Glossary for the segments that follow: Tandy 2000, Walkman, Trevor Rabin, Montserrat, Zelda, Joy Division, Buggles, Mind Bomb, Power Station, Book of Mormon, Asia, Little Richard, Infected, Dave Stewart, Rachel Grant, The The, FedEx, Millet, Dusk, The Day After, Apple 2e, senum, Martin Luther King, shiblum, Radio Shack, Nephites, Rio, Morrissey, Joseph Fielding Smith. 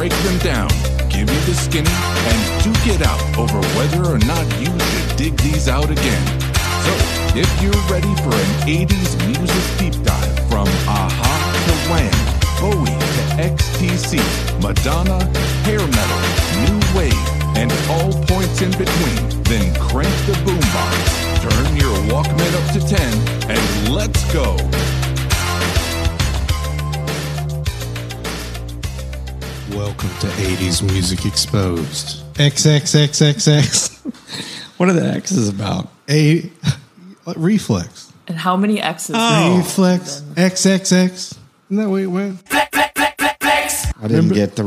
break them down, give you the skinny, and duke it out over whether or not you should dig these out again. So, if you're ready for an 80s music deep dive from Aha to Wang, Bowie to XTC, Madonna, hair metal, new wave, and all points in between, then crank the boombox, turn your Walkman up to 10, and let's go! Welcome to 80s Music Exposed. XXXXX. What are the X's about? A reflex. And how many X's? Oh. Reflex. XXX. Isn't that where it went? I didn't get the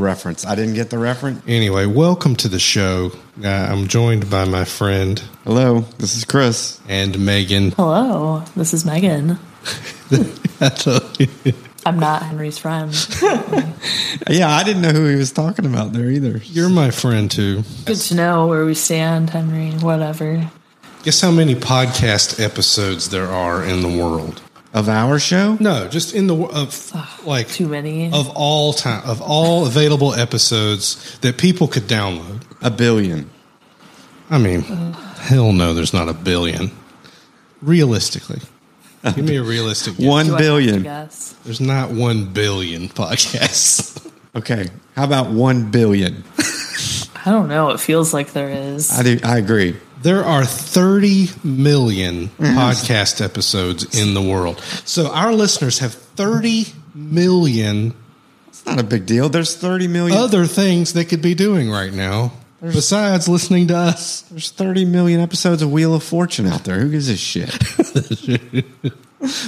reference. Anyway, welcome to the show. I'm joined by my friend. Hello, this is Chris. And Megan. Hello, this is Megan. I'm not Henry's friend. Yeah, I didn't know who he was talking about there either. You're my friend, too. Good to know where we stand, Henry, whatever. Guess how many podcast episodes there are in the world? Of our show? No, just in the like too many. Of all time, of all available episodes that people could download. 1 billion. I mean, hell no, there's not 1 billion. Realistically. Give me a realistic guess. 1 billion. There's not 1 billion podcasts. Okay. How about 1 billion? I don't know. It feels like there is. I agree. There are 30 million podcast episodes in the world. So our listeners have 30 million. It's not a big deal. There's 30 million other things they could be doing right now. Besides listening to us, there's 30 million episodes of Wheel of Fortune out there. Who gives a shit?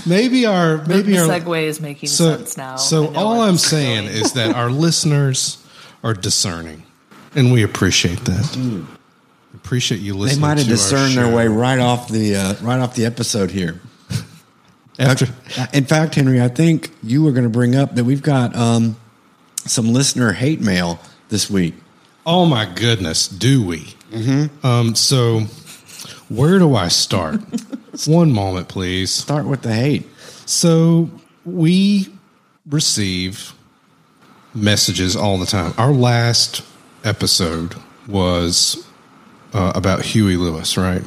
maybe our segue is making sense now. So all I'm saying is that our listeners are discerning, and we appreciate that. Appreciate you listening. They might have discerned their way right off the episode here. In fact, Henry, I think you were going to bring up that we've got some listener hate mail this week. Oh, my goodness, do we? Mm-hmm. So where do I start? One moment, please. Start with the hate. So we receive messages all the time. Our last episode was about Huey Lewis, right?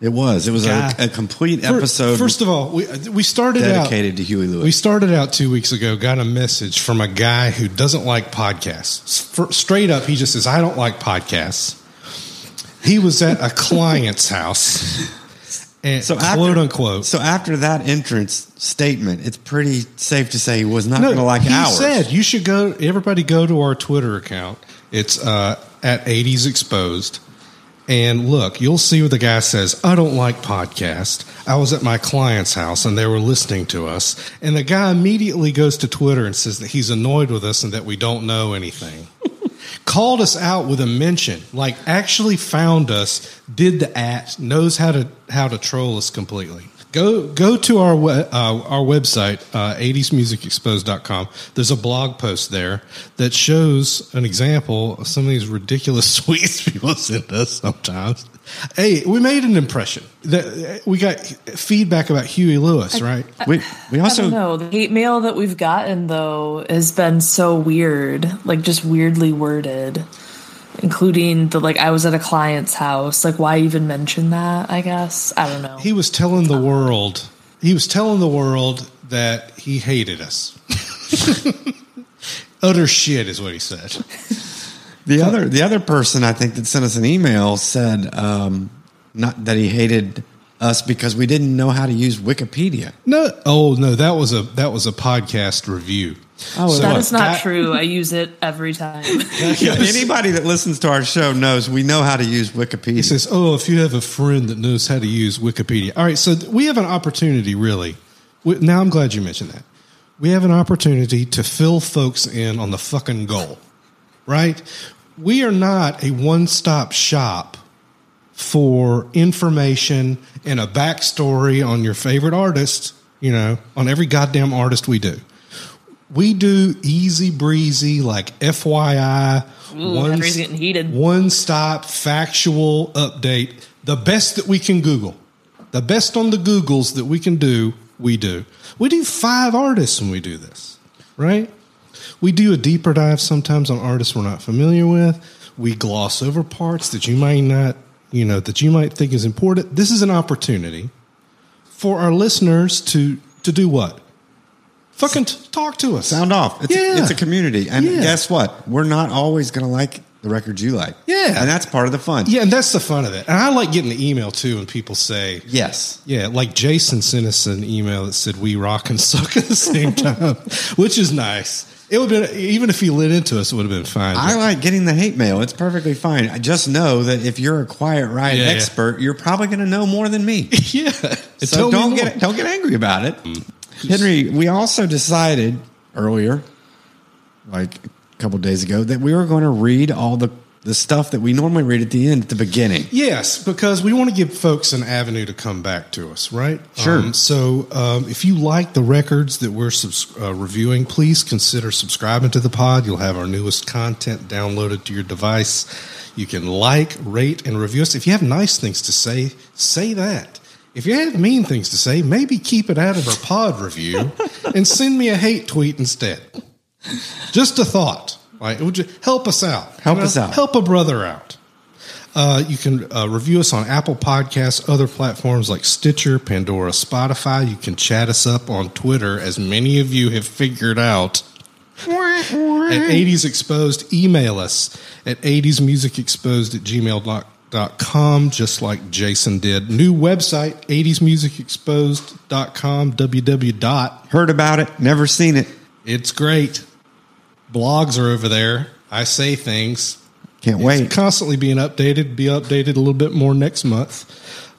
It was a complete episode. First of all, we started dedicated to Huey Lewis. We started out 2 weeks ago, got a message from a guy who doesn't like podcasts. Straight up, he just says, I don't like podcasts. He was at a client's house. And so quote unquote. So after that entrance statement, it's pretty safe to say he was not going to like ours. He said, you should go, everybody go to our Twitter account. It's at 80s Exposed. And look, you'll see what the guy says. I don't like podcasts. I was at my client's house, and they were listening to us. And the guy immediately goes to Twitter and says that he's annoyed with us and that we don't know anything. Called us out with a mention, like actually found us, did the at, knows how to troll us completely. Go to our website, 80smusicexposed.com. There's a blog post there that shows an example of some of these ridiculous tweets people send us sometimes. Hey, we made an impression. We got feedback about Huey Lewis, right? We also, I don't know. The hate mail that we've gotten, though, has been so weird, like just weirdly worded, including the, like, I was at a client's house. Like, why even mention that, I guess? I don't know. He was telling the world. He was telling the world that he hated us. Utter shit is what he said. The other person, I think, that sent us an email said not that he hated us because we didn't know how to use Wikipedia. No. Oh, no, that was a podcast review. Oh, so that is not true. I use it every time. Yeah, anybody that listens to our show knows we know how to use Wikipedia. He says, oh, if you have a friend that knows how to use Wikipedia. All right, so we have an opportunity, really. Now I'm glad you mentioned that. We have an opportunity to fill folks in on the fucking goal, right? We are not a one-stop shop for information and a backstory on your favorite artist, you know, on every goddamn artist we do. We do easy breezy, like FYI, Henry's getting heated. One stop, factual update, the best that we can Google. The best on the Googles that we can do, we do. We do 5 artists when we do this, right? We do a deeper dive sometimes on artists we're not familiar with. We gloss over parts that you might not, you know, that you might think is important. This is an opportunity for our listeners to do what? Fucking talk to us. Sound off. It's a community. And guess what? We're not always going to like the records you like. Yeah. And that's part of the fun. Yeah, and that's the fun of it. And I like getting the email, too, when people say... Yes. Yeah, like Jason sent us an email that said, we rock and suck at the same time, which is nice. It would have been, even if he lit into us, it would have been fine. I like getting the hate mail. It's perfectly fine. I just know that if you're a Quiet Riot expert, you're probably going to know more than me. Yeah. So don't get angry about it. Mm. Henry, we also decided earlier, like a couple of days ago, that we were going to read all the stuff that we normally read at the end at the beginning. Yes, because we want to give folks an avenue to come back to us, right? Sure. So if you like the records that we're reviewing, please consider subscribing to the pod. You'll have our newest content downloaded to your device. You can like, rate, and review us. If you have nice things to say, say that. If you have mean things to say, maybe keep it out of our pod review and send me a hate tweet instead. Just a thought. Like, would you help us out? Help a brother out. You can review us on Apple Podcasts, other platforms like Stitcher, Pandora, Spotify. You can chat us up on Twitter, as many of you have figured out. At 80s Exposed, email us at 80smusicexposed@gmail.com, just like Jason did. New website, 80smusicexposed.com, Heard about it, never seen it. It's great. Blogs are over there. I say things. Can't wait. It's constantly being updated. Be updated a little bit more next month.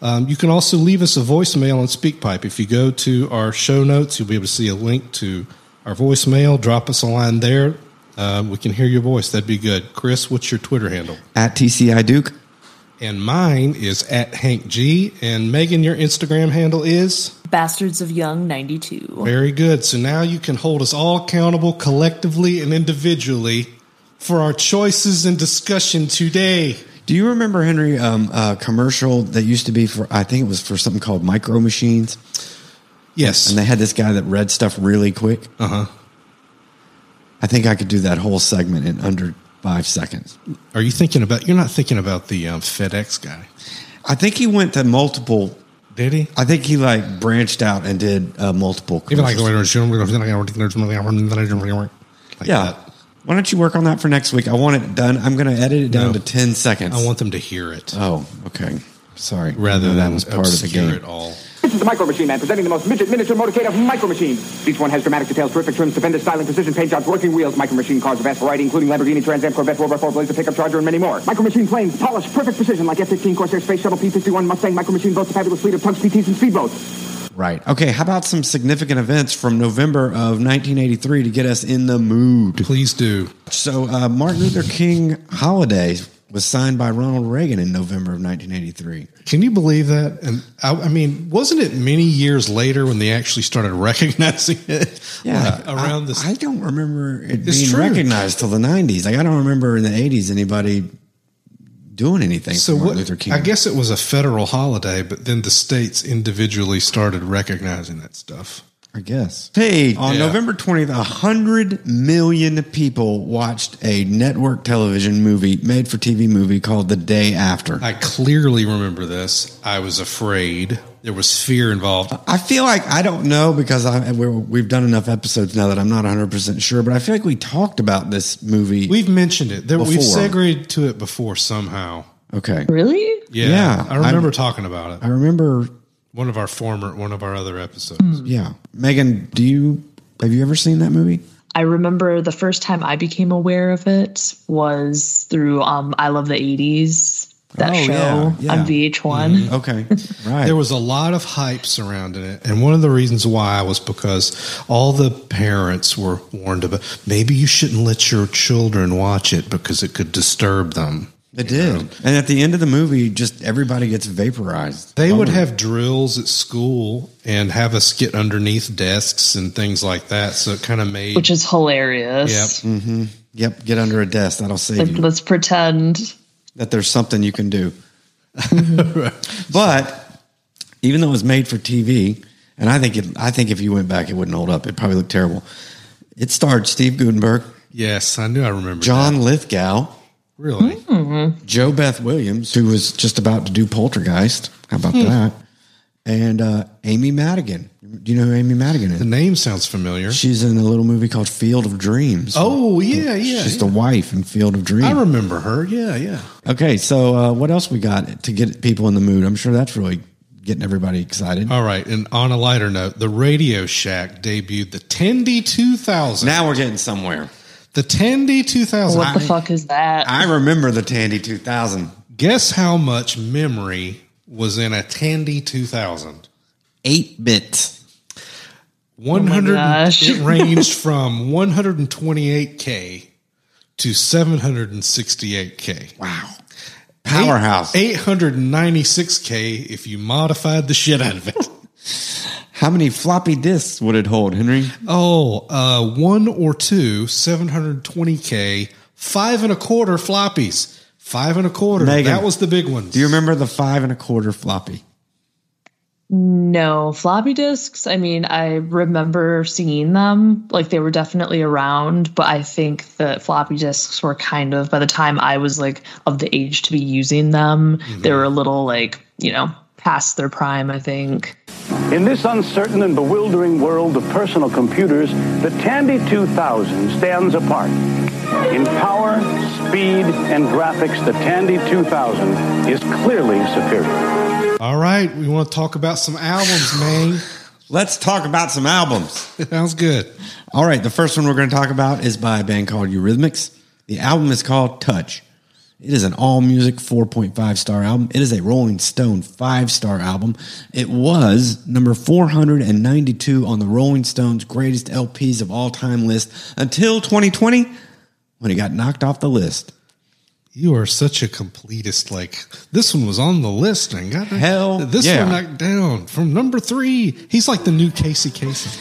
You can also leave us a voicemail on SpeakPipe. If you go to our show notes, you'll be able to see a link to our voicemail. Drop us a line there. We can hear your voice. That'd be good. Chris, what's your Twitter handle? @TCIDuke. And mine is @HankG. And Megan, your Instagram handle is? BastardsOfYoung92. Very good. So now you can hold us all accountable collectively and individually for our choices and discussion today. Do you remember, Henry, a commercial that used to be for, I think it was for something called Micro Machines? Yes. And they had this guy that read stuff really quick. Uh-huh. I think I could do that whole segment in under 5 seconds. Are you thinking about... You're not thinking about the FedEx guy. I think he went to multiple... Did he? I think he, like, branched out and did multiple... Even like... That. Why don't you work on that for next week? I want it done. I'm going to edit it down to 10 seconds. I want them to hear it. Oh, okay. Sorry. Rather than obscure it all. This is the Micro Machine Man, presenting the most midget miniature motorcade of Micro Machines. Each one has dramatic details, terrific trims, stupendous styling, precision paint jobs, working wheels. Micro Machine cars, a vast variety, including Lamborghini, Trans Am, Corvette, Rover, Ford Blazer, pickup Charger, and many more. Micro Machine planes, polished, perfect precision, like F-15, Corsair, Space Shuttle, P-51, Mustang. Micro Machine boats, a fabulous fleet of tugs, PTs, and speedboats. Right. Okay, how about some significant events from November of 1983 to get us in the mood? Please do. So, Martin Luther King holiday was signed by Ronald Reagan in November of 1983. Can you believe that? And I mean, wasn't it many years later when they actually started recognizing it? Yeah, like around this. I don't remember it being recognized till the 90s. Like, I don't remember in the 80s anybody doing anything for Martin Luther King. I guess it was a federal holiday, but then the states individually started recognizing that stuff. I guess. Hey, on November 20th, 100 million people watched a network television movie, made-for-TV movie called The Day After. I clearly remember this. I was afraid. There was fear involved. I feel like, I don't know, because we've done enough episodes now that I'm not 100% sure, but I feel like we talked about this movie. We've mentioned it. We've segued to it before somehow. Okay. Really? Yeah. I remember talking about it. I remember... one of our other episodes. Mm. Yeah. Megan, have you ever seen that movie? I remember the first time I became aware of it was through I Love the 80s, show on VH1. Mm-hmm. Okay. Right. There was a lot of hype surrounding it. And one of the reasons why was because all the parents were warned about, maybe you shouldn't let your children watch it because it could disturb them. It did. And at the end of the movie, just everybody gets vaporized. They would have drills at school and have us get underneath desks and things like that. So it kind of made... Which is hilarious. Yep. Mm-hmm. Yep. Get under a desk. That'll save you. Let's pretend that there's something you can do. Mm-hmm. Right. But even though it was made for TV, and I think if you went back, it wouldn't hold up. It probably looked terrible. It starred Steve Gutenberg. Yes, I knew I remember John that. Lithgow. Really? Mm-hmm. Jo Beth Williams, who was just about to do Poltergeist. How about that? And Amy Madigan. Do you know who Amy Madigan is? The name sounds familiar. She's in a little movie called Field of Dreams. Oh, yeah, yeah. She's the wife in Field of Dreams. I remember her. Yeah, yeah. Okay, so what else we got to get people in the mood? I'm sure that's really getting everybody excited. All right, and on a lighter note, the Radio Shack debuted the Tandy 2000. Now we're getting somewhere. The Tandy 2000. What the fuck is that? I remember the Tandy 2000. Guess how much memory was in a Tandy 2000? 8-bit. 100. Oh it ranged from 128K to 768K. Wow. Powerhouse. 896K if you modified the shit out of it. How many floppy disks would it hold, Henry? Oh, one or two, 720K, 5 1/4 floppies. 5 1/4. Megan, that was the big one. Do you remember the 5 1/4 floppy? No, floppy disks. I mean, I remember seeing them. Like, they were definitely around, but I think that floppy disks were kind of, by the time I was, like, of the age to be using them, they were a little, like, you know, past their prime, I think. In this uncertain and bewildering world of personal computers, the Tandy 2000 stands apart. In power, speed, and graphics, the Tandy 2000 is clearly superior. All right, we want to talk about some albums, man. Let's talk about some albums. Sounds good. All right, the first one we're going to talk about is by a band called Eurythmics. The album is called Touch. It is an all-music 4.5-star album. It is a Rolling Stone 5-star album. It was number 492 on the Rolling Stone's greatest LPs of all-time list until 2020, when it got knocked off the list. You are such a completist. Like, this one was on the list and got one knocked down from number 3. He's like the new Casey Kasem.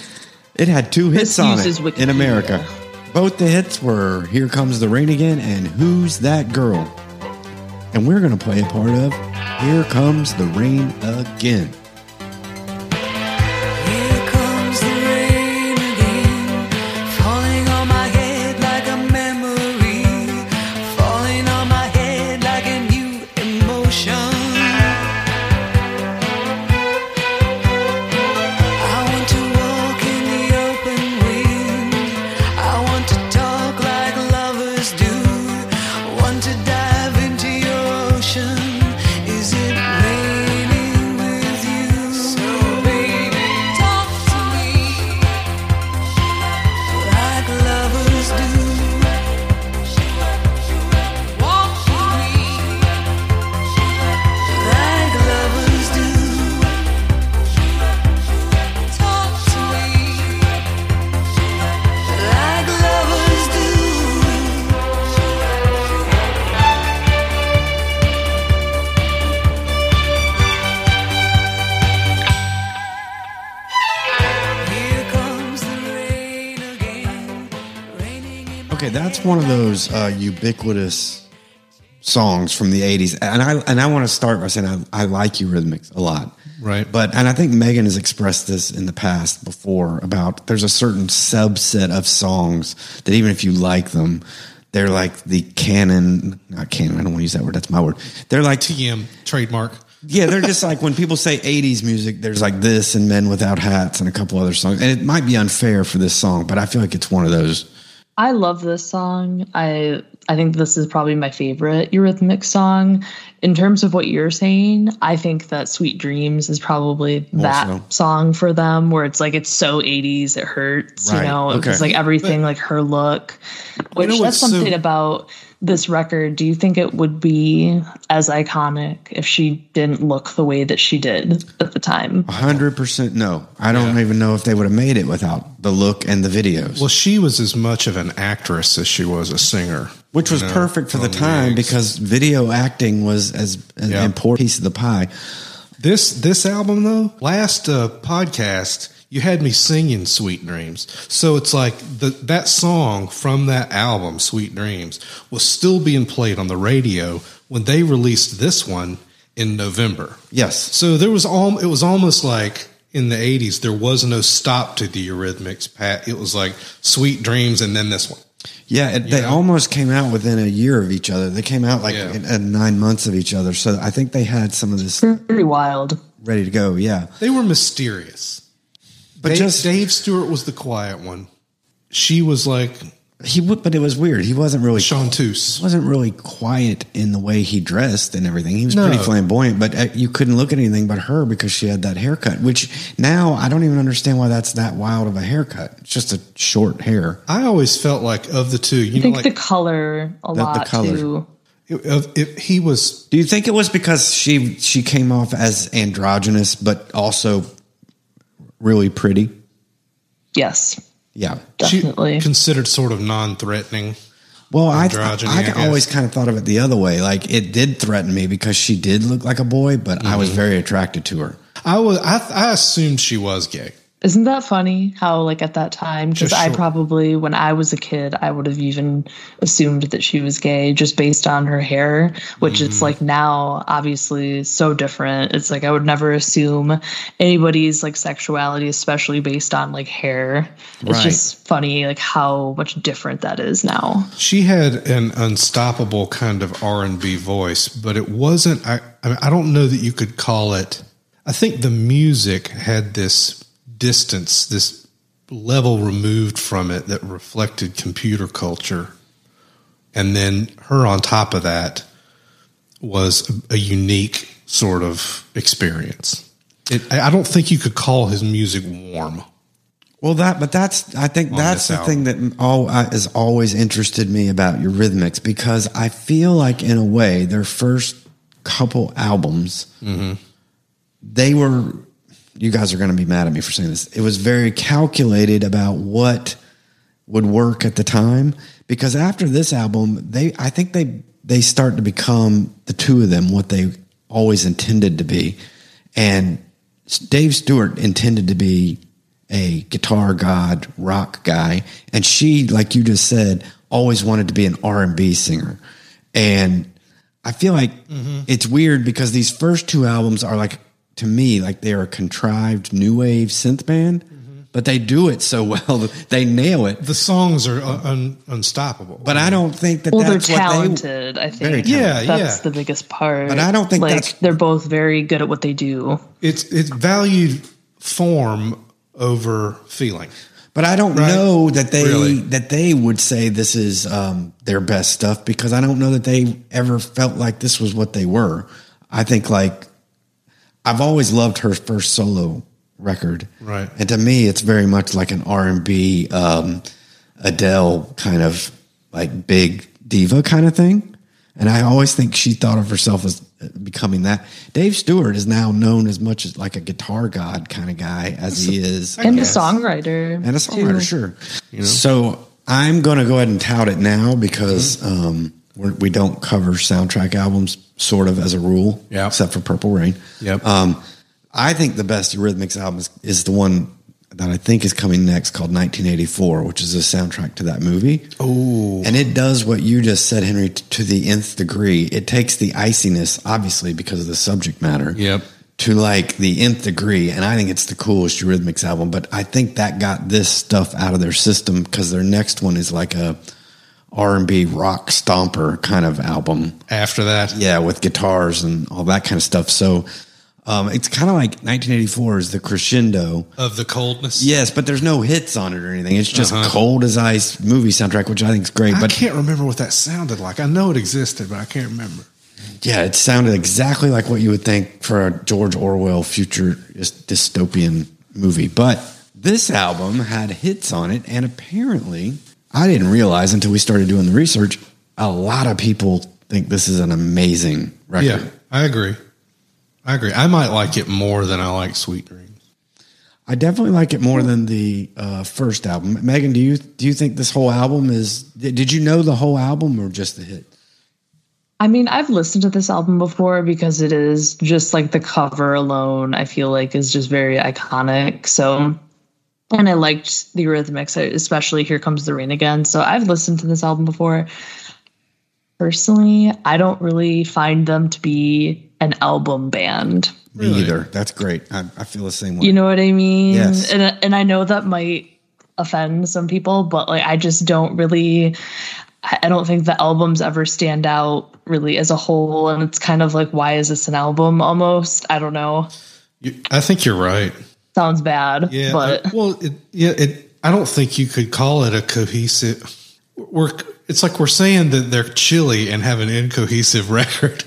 It had 2 hits on it in America. Both the hits were Here Comes the Rain Again and Who's That Girl? And we're going to play a part of Here Comes the Rain Again. One of those ubiquitous songs from the 80s, and I want to start by saying I like Eurythmics a lot, right? But, and I think Megan has expressed this in the past before, about there's a certain subset of songs that even if you like them, they're like the canon. Not canon, I don't want to use that word, that's my word. They're like TM, trademark. Yeah, they're just like, when people say 80s music, there's like this and Men Without Hats and a couple other songs, and it might be unfair for this song, but I feel like it's one of those. I love this song. I think this is probably my favorite Eurythmics song. In terms of what you're saying, I think that Sweet Dreams is probably song for them, where it's like, it's so 80s, it hurts, right. You know, it's like everything, but, like her look, which that's something about this record. Do you think it would be as iconic if she didn't look the way that she did at the time? 100% no. I don't even know if they would have made it without the look and the videos. Well, she was as much of an actress as she was a singer. Which was perfect for the time, because video acting was as an important piece of the pie. This album, though, last podcast, you had me singing Sweet Dreams. So it's like that song from that album, Sweet Dreams, was still being played on the radio when they released this one in November. Yes. So it was almost like, in the 80s, there was no stop to the Eurythmics, Pat. It was like Sweet Dreams and then this one. Yeah, they almost came out within a year of each other. They came out like in 9 months of each other. So I think they had some of this pretty wild ready to go. Yeah, they were mysterious. But Dave Stewart was the quiet one. She was like but it was weird. He wasn't really chanteuse. Wasn't really quiet in the way he dressed and everything. He was pretty flamboyant, but you couldn't look at anything but her because she had that haircut. Which now I don't even understand why that's that wild of a haircut. It's just a short hair. I always felt like of the two, you know, like the color too. He was. Do you think it was because she came off as androgynous, but also really pretty? Yes. Yeah, definitely. She considered sort of non-threatening. Well, I always kind of thought of it the other way. Like, it did threaten me because she did look like a boy, but I was very attracted to her. I assumed she was gay. Isn't that funny how, like, at that time, because I probably, when I was a kid, I would have even assumed that she was gay just based on her hair, which it's, like, now, obviously, so different. It's, like, I would never assume anybody's, like, sexuality, especially based on, like, hair. It's just funny, like, how much different that is now. She had an unstoppable kind of R&B voice, but it wasn't, I don't know that you could call it, I think the music had this distance, this level removed from it that reflected computer culture. And then her on top of that was a unique sort of experience. I don't think you could call his music warm. Well, that's the thing that has always interested me about Eurythmics, because I feel like in a way their first couple albums, they were, you guys are going to be mad at me for saying this, it was very calculated about what would work at the time, because after this album, I think they start to become, the two of them, what they always intended to be. And Dave Stewart intended to be a guitar god, rock guy. And she, like you just said, always wanted to be an R&B singer. And I feel like it's weird because these first two albums are like, to me, like they are a contrived new wave synth band, but they do it so well. They nail it. The songs are unstoppable. But I don't think that that's they're talented, I think. Very talented. Yeah, that's the biggest part. But I don't think they're both very good at what they do. It's valued form over feeling. But I don't know that they would say this is their best stuff, because I don't know that they ever felt like this was what they were. I think I've always loved her first solo record. Right. And to me, it's very much like an R&B Adele kind of like big diva kind of thing. And I always think she thought of herself as becoming that. Dave Stewart is now known as much as like a guitar god kind of guy as he is. And a songwriter. And a songwriter, sure. You know? So I'm going to go ahead and tout it now because we don't cover soundtrack albums, sort of as a rule, except for Purple Rain. Yep. I think the best Eurythmics album is the one that I think is coming next, called 1984, which is a soundtrack to that movie. Oh, and it does what you just said, Henry, to the nth degree. It takes the iciness, obviously, because of the subject matter, to like the nth degree. And I think it's the coolest Eurythmics album. But I think that got this stuff out of their system, because their next one is like a R&B rock stomper kind of album after that. Yeah, with guitars and all that kind of stuff. So it's kind of like 1984 is the crescendo of the coldness. Yes, but there's no hits on it or anything. It's just cold as ice movie soundtrack, which I think is great. But I can't remember what that sounded like. I know it existed, but I can't remember. Yeah, it sounded exactly like what you would think for a George Orwell future dystopian movie. But this album had hits on it, and apparently, I didn't realize until we started doing the research, a lot of people think this is an amazing record. Yeah, I agree. I might like it more than I like Sweet Dreams. I definitely like it more than the first album. Megan, do you think this whole album is... Did you know the whole album or just the hit? I mean, I've listened to this album before because it is just like the cover alone, I feel like, is just very iconic. So... And I liked the Eurythmics, especially Here Comes the Rain Again. So I've listened to this album before. Personally, I don't really find them to be an album band. Really? Me either. That's great. I feel the same way. You know what I mean? Yes. And I know that might offend some people, but like I just don't really. I don't think the albums ever stand out really as a whole, and it's kind of like, why is this an album? Almost, I don't know. I think you're right. Sounds bad. Yeah. But I don't think you could call it a cohesive. It's like we're saying that they're chilly and have an incohesive record,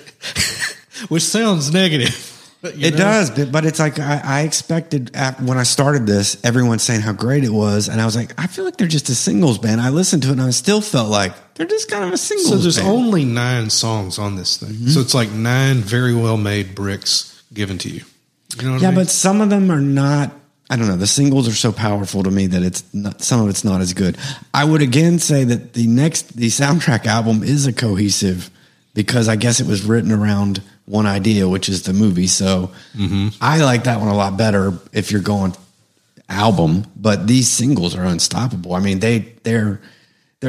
which sounds negative. It does, but it's like I expected when I started this, everyone saying how great it was, and I was like, I feel like they're just a singles band. I listened to it, and I still felt like they're just kind of a singles band. So there's only 9 songs on this thing. Mm-hmm. So it's like 9 very well-made bricks given to you. You know what I mean? Yeah, but some of them are not, I don't know, the singles are so powerful to me that some of it's not as good. I would again say that the soundtrack album is a cohesive, because I guess it was written around one idea, which is the movie. So I like that one a lot better if you're going album, but these singles are unstoppable. I mean, they're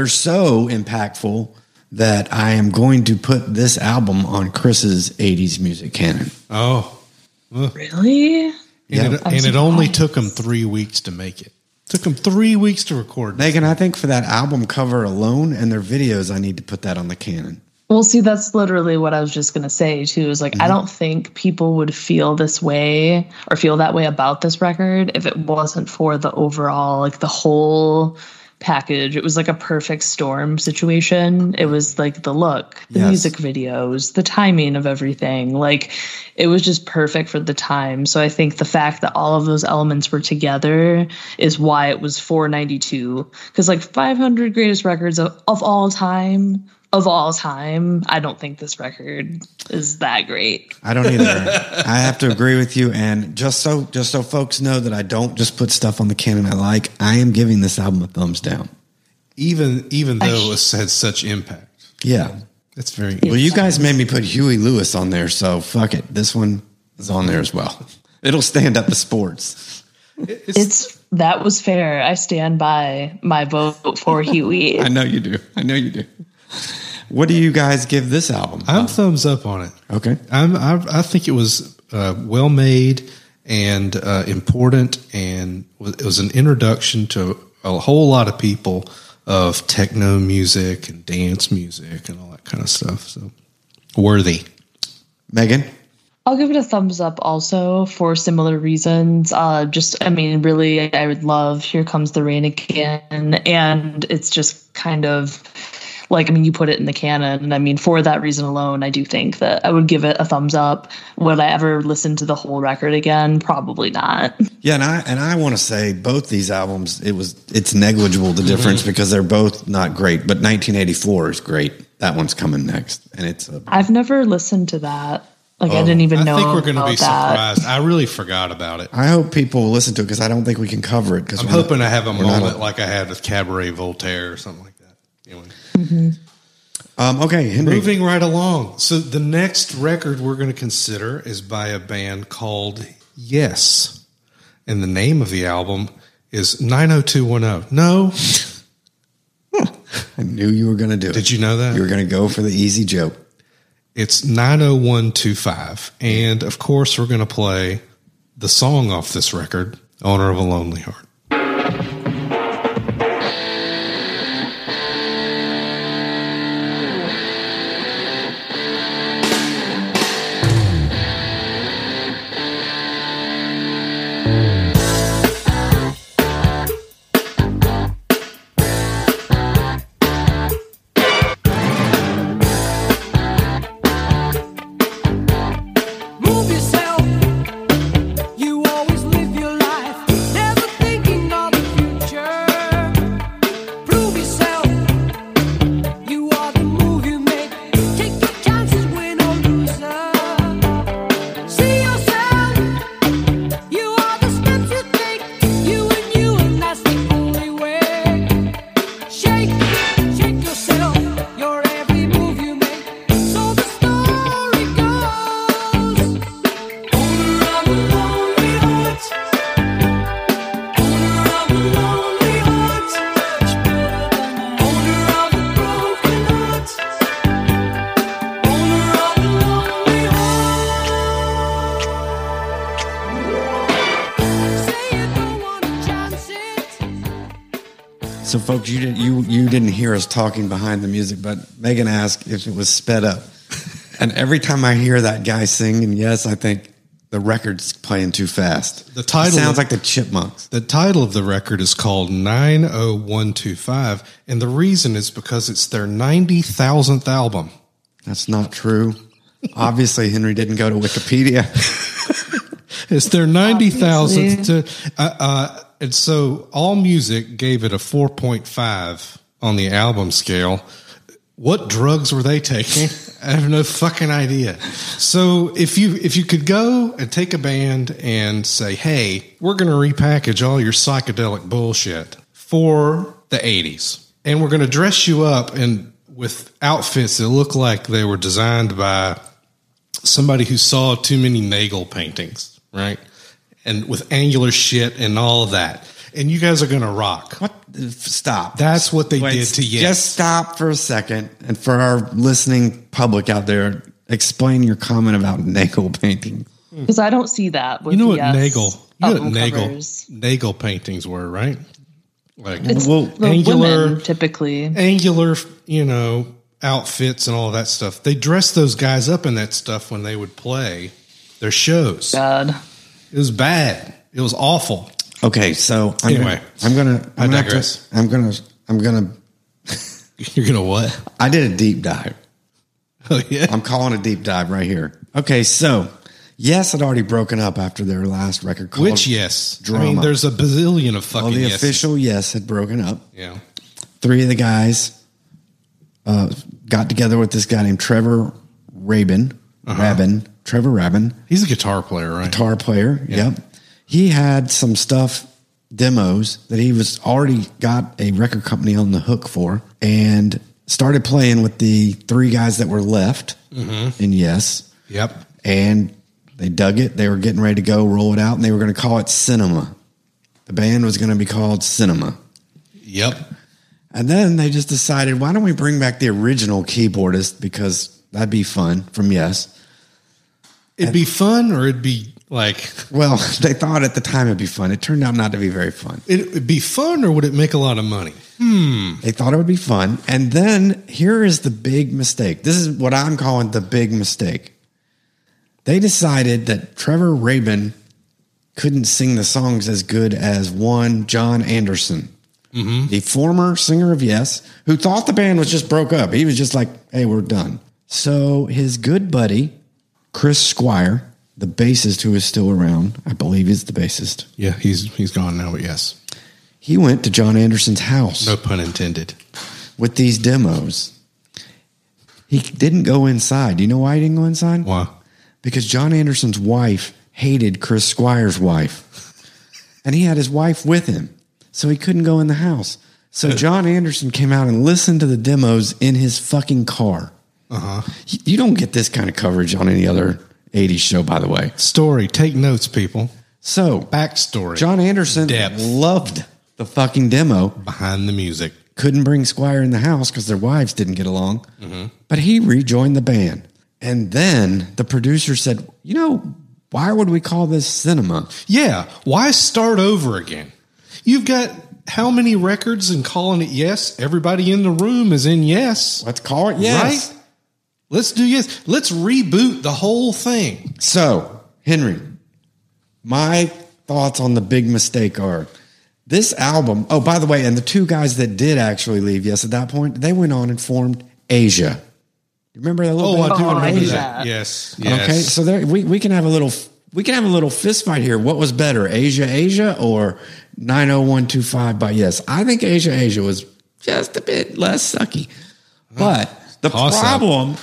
so impactful that I am going to put this album on Chris's 80s music canon. Oh, really? And it only took them 3 weeks to make it. Took them 3 weeks to record. Megan, I think for that album cover alone and their videos, I need to put that on the canon. Well, see, that's literally what I was just going to say, too, is like, I don't think people would feel this way or feel that way about this record if it wasn't for the overall, like the whole package. It was like a perfect storm situation. It was like the look, the music videos, the timing of everything. Like, it was just perfect for the time. So I think the fact that all of those elements were together is why it was 492. Because like 500 greatest records of all time... I don't think this record is that great. I don't either. I have to agree with you. And just so folks know that I don't just put stuff on the canon I like, I am giving this album a thumbs down. Even though it had such impact. Yeah. That's very good. Well, you guys made me put Huey Lewis on there, so fuck it. This one is on there as well. It'll stand up to sports. That was fair. I stand by my vote for Huey. I know you do. What do you guys give this album? I'm thumbs up on it. Okay. I think it was well made and important, and it was an introduction to a whole lot of people of techno music and dance music and all that kind of stuff. So worthy. Megan? I'll give it a thumbs up also for similar reasons. Really, I would love Here Comes the Rain Again, and it's just kind of... Like, I mean, you put it in the canon, and I mean, for that reason alone, I do think that I would give it a thumbs up. Would I ever listen to the whole record again? Probably not. Yeah, and I want to say both these albums, it's negligible, the difference, because they're both not great, but 1984 is great. That one's coming next, and I've never listened to that. Like, I didn't even know about that. I think we're going to be surprised. I really forgot about it. I hope people will listen to it, because I don't think we can cover it. Because I'm hoping I have a moment like I had with Cabaret Voltaire or something like that. Anyway. Mm-hmm. Okay, Henry. Moving right along. So the next record we're going to consider is by a band called Yes, and the name of the album is 90210. No, I knew you were going to do it. Did you know that? You were going to go for the easy joke. It's 90125, and of course we're going to play the song off this record, "Owner of a Lonely Heart." yourself. You always live your life. Never think So, folks, you didn't hear us talking behind the music, but Megan asked if it was sped up. And every time I hear that guy sing, and yes, I think the record's playing too fast. The title sounds like the Chipmunks. The title of the record is called 90125, and the reason is because it's their 90,000th album. That's not true. Obviously, Henry didn't go to Wikipedia. It's their 90,000th. And so AllMusic gave it a 4.5 on the album scale. What drugs were they taking? I have no fucking idea. So if you could go and take a band and say, hey, we're going to repackage all your psychedelic bullshit for the 80s, and we're going to dress you up and with outfits that look like they were designed by somebody who saw too many Nagel paintings, right? And with angular shit and all of that. And you guys are going to rock. What? Stop. That's what they did to Yes. Just stop for a second. And for our listening public out there, explain your comment about Nagel painting. Because I don't see that. With Nagel paintings were, right? Like women, typically. Angular, outfits and all that stuff. They dressed those guys up in that stuff when they would play their shows. God. It was bad. It was awful. Okay, so You're gonna what? I did a deep dive. Oh yeah, I'm calling a deep dive right here. Okay, so Yes had already broken up after their last record. Called Which Yes? Drama. I mean, there's a bazillion of fucking. Well, the Yes. official Yes had broken up. Yeah, three of the guys got together with this guy named Trevor Rabin. Uh-huh. Trevor Rabin. He's a guitar player, right? Guitar player. Yeah. Yep. He had some stuff, demos, that he was already got a record company on the hook for, and started playing with the three guys that were left. Mm-hmm. And Yes. Yep. And they dug it. They were getting ready to go roll it out, and they were going to call it Cinema. The band was going to be called Cinema. Yep. And then they just decided, why don't we bring back the original keyboardist, because that'd be fun, from Yes. It'd be fun, or it'd be like... Well, they thought at the time it'd be fun. It turned out not to be very fun. It'd be fun, or would it make a lot of money? They thought it would be fun. And then here is the big mistake. This is what I'm calling the big mistake. They decided that Trevor Rabin couldn't sing the songs as good as one John Anderson, mm-hmm. the former singer of Yes, who thought the band was just broke up. He was just like, hey, we're done. So his good buddy... Chris Squire, the bassist who is still around, I believe is the bassist. Yeah, he's gone now, but yes. He went to John Anderson's house. No pun intended. With these demos. He didn't go inside. Do you know why he didn't go inside? Why? Because John Anderson's wife hated Chris Squire's wife. And he had his wife with him. So he couldn't go in the house. So John Anderson came out and listened to the demos in his fucking car. Uh-huh. You don't get this kind of coverage on any other 80s show, by the way. Story. Take notes, people. So, backstory. John Anderson loved the fucking demo. Behind the music. Couldn't bring Squire in the house because their wives didn't get along. Mm-hmm. But he rejoined the band. And then the producer said, why would we call this Cinema? Yeah. Why start over again? You've got... How many records and calling it Yes? Everybody in the room is in Yes. Let's call it Yes. Right? Let's do Yes. Let's reboot the whole thing. So, Henry, my thoughts on the big mistake are this album. Oh, by the way, and the two guys that did actually leave Yes at that point, they went on and formed Asia. Remember that little band? I do remember Asia. That. Yes. Okay, so there we can have a little... We can have a little fist fight here. What was better, Asia or 90125 by Yes? I think Asia was just a bit less sucky. But the problem,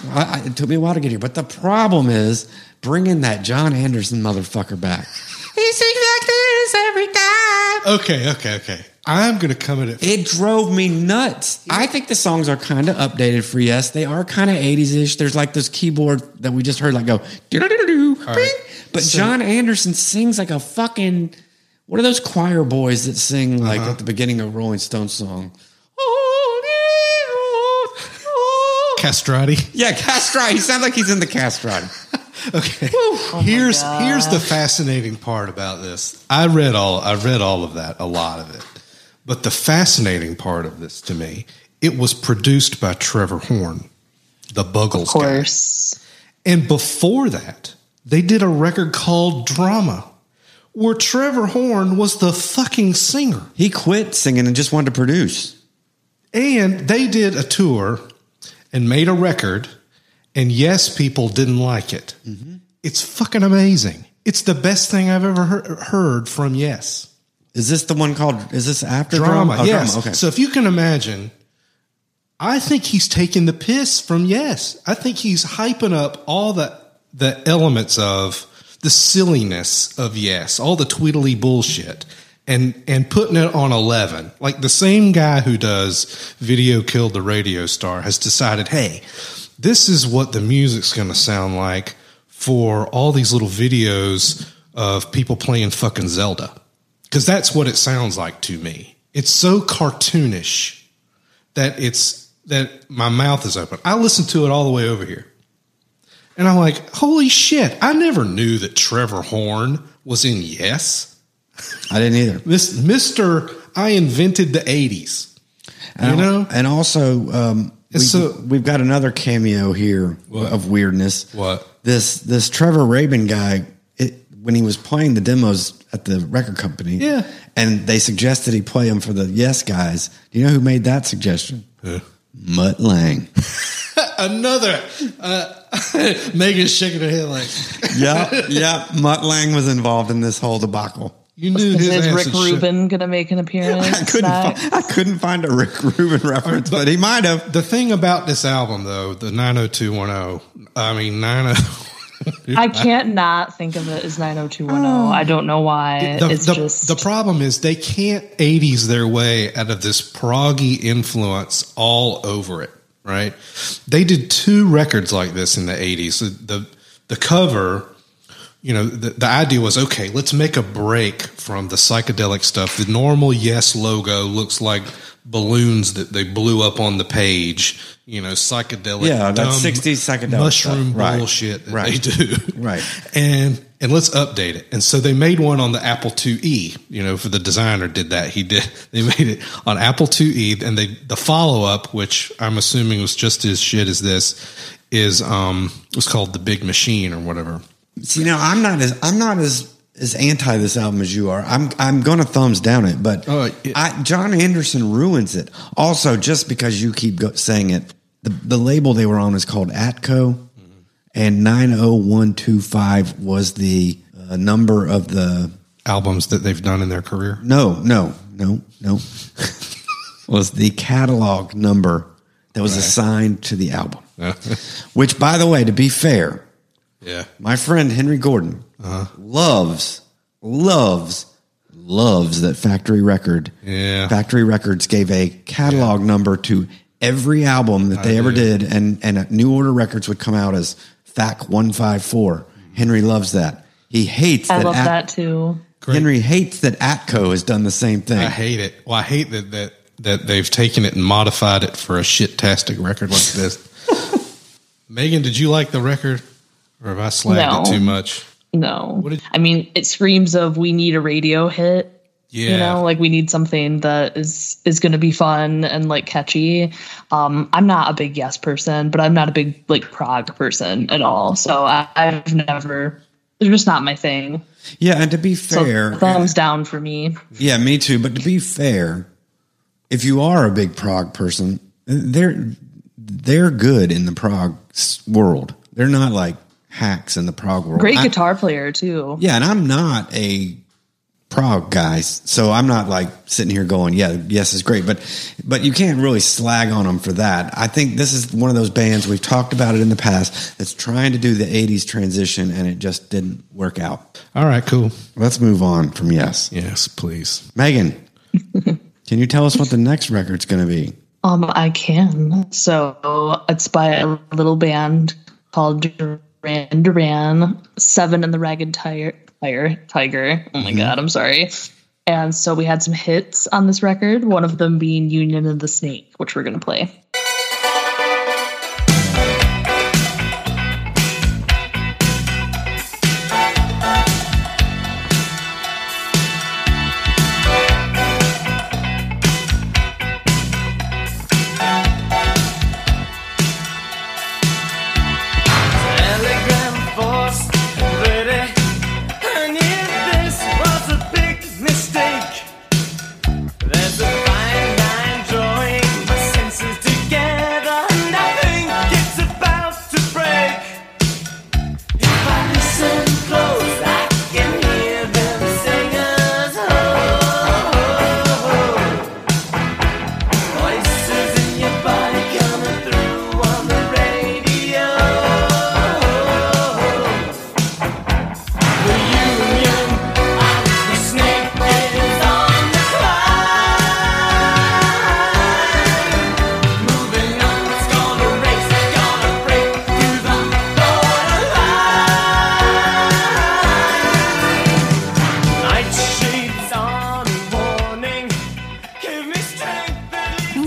it took me a while to get here, but the problem is bringing that John Anderson motherfucker back. He sings like this every time. Okay. I'm going to come at it. It drove me nuts. I think the songs are kind of updated for Yes. They are kind of 80s-ish. There's like this keyboard that we just heard like go, do-do-do-do-do, but so, John Anderson sings like a fucking... What are those choir boys that sing like at the beginning of Rolling Stone song? Castrati? Yeah, Castrati. He sounds like he's in the Castrati. Okay. Oh, here's the fascinating part about this. I read all of that, a lot of it. But the fascinating part of this to me, it was produced by Trevor Horn, the Buggles guy. Of course. Guy. And before that, they did a record called Drama, where Trevor Horn was the fucking singer. He quit singing and just wanted to produce. And they did a tour and made a record, and yes, people didn't like it. Mm-hmm. It's fucking amazing. It's the best thing I've ever heard from Yes. Is this the one called, is this after Drama? Oh, yes. Drama. Okay. So if you can imagine, I think he's taking the piss from Yes. I think he's hyping up all the elements of the silliness of Yes, all the Tweedly bullshit, and putting it on 11. Like the same guy who does Video Killed the Radio Star has decided, hey, this is what the music's going to sound like for all these little videos of people playing fucking Zelda. Because that's what it sounds like to me. It's so cartoonish that my mouth is open. I listened to it all the way over here. And I'm like, holy shit, I never knew that Trevor Horn was in Yes. I didn't either. I invented the 80s. And you know? And also, we've got another cameo here of weirdness. What? This Trevor Rabin guy, when he was playing the demos at the record company, yeah, and they suggested he play them for the Yes guys. Do you know who made that suggestion? Yeah. Mutt Lange. Another. Megan's shaking her head like. yep. Mutt Lange was involved in this whole debacle. You knew his Rick Rubin going to make an appearance? I couldn't find a Rick Rubin reference, but he might have. The thing about this album, though, the 90210, I mean, 90210. I can't not think of it as 90210. I don't know why. The problem is they can't 80s their way out of this proggy influence all over it, right? They did two records like this in the 80s. The cover... You know, the idea was, okay, let's make a break from the psychedelic stuff. The normal Yes logo looks like balloons that they blew up on the page. You know, psychedelic. Yeah, that's 60s psychedelic mushroom stuff. Bullshit that they do. Right. And let's update it. And so they made one on the Apple 2e. You know, for the designer did that. They made it on Apple 2e. And the follow-up, which I'm assuming was just as shit as this, is it was called The Big Machine or whatever. See, now I'm not as anti this album as you are. I'm gonna thumbs down it, but John Anderson ruins it. Also, just because you keep saying it, the label they were on is called Atco, mm-hmm. and 90125 was the number of the albums that they've done in their career. No. Was the catalog number that was assigned to the album. Which, by the way, to be fair. Yeah, my friend Henry Gordon loves that Factory Record. Yeah, Factory Records gave a catalog number to every album that they ever did, and New Order Records would come out as FAC 154. Henry loves that. He hates. I love that too. Great. Henry hates that Atco has done the same thing. I hate it. Well, I hate that they've taken it and modified it for a shit-tastic record like this. Megan, did you like the record? Or have I slagged it too much? No. I mean, it screams of we need a radio hit. Yeah. You know, like we need something that is going to be fun and like catchy. I'm not a big Yes person, but I'm not a big like prog person at all. So it's just not my thing. Yeah. And to be fair, so thumbs down for me. Yeah, me too. But to be fair, if you are a big prog person, they're good in the prog world. They're not like hacks in the prog world. Great guitar player too. Yeah, and I'm not a prog guy, so I'm not like sitting here going, "Yeah, Yes is great," but you can't really slag on them for that. I think this is one of those bands we've talked about it in the past that's trying to do the '80s transition, and it just didn't work out. All right, cool. Let's move on from Yes. Yes, please, Megan. Can you tell us what the next record's going to be? I can. So it's by a little band called Duran Duran, Seven and the Ragged Tiger. Oh my God, I'm sorry. And so we had some hits on this record, one of them being Union of the Snake, which we're going to play.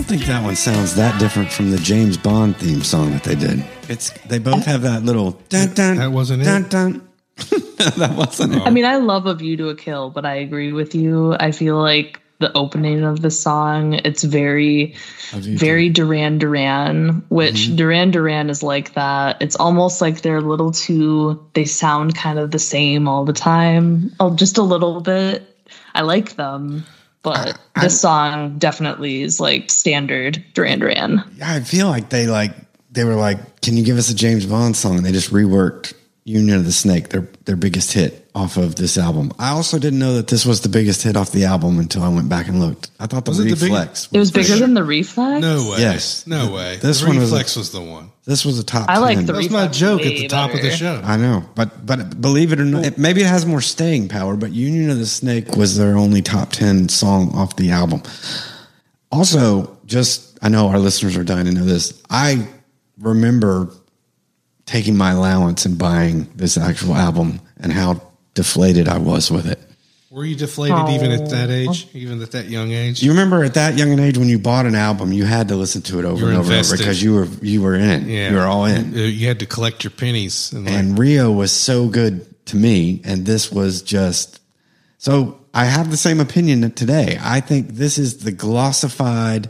think that one sounds that different from the James Bond theme song that they did. They both have that little dun dun. That wasn't dun, it. Dun, dun. That wasn't it. I mean, I love A View to a Kill, but I agree with you. I feel like the opening of the song, it's very Duran Duran, which Duran Duran is like that. It's almost like they're a little too, they sound kind of the same all the time. Oh, just a little bit. I like them, but this song definitely is like standard Duran Duran. I feel like they were like, can you give us a James Bond song? And they just reworked Union of the Snake, their biggest hit off of this album. I also didn't know that this was the biggest hit off the album until I went back and looked. I thought the Reflex. It was bigger than the Reflex? No way. Yes. No way. This one was the one. This was the top 10. I like the Reflex. That was my joke at the top of the show. I know. But believe it or not, maybe it has more staying power, but Union of the Snake was their only top 10 song off the album. Also, I know our listeners are dying to know this. I remember taking my allowance and buying this actual album and how deflated I was with it. Were you deflated even at that age? Even at that young age? You remember at that young age when you bought an album, you had to listen to it over and over and over because you were in. Yeah. You were all in. You had to collect your pennies. And Rio was so good to me, and this was just... So I have the same opinion today. I think this is the glossified...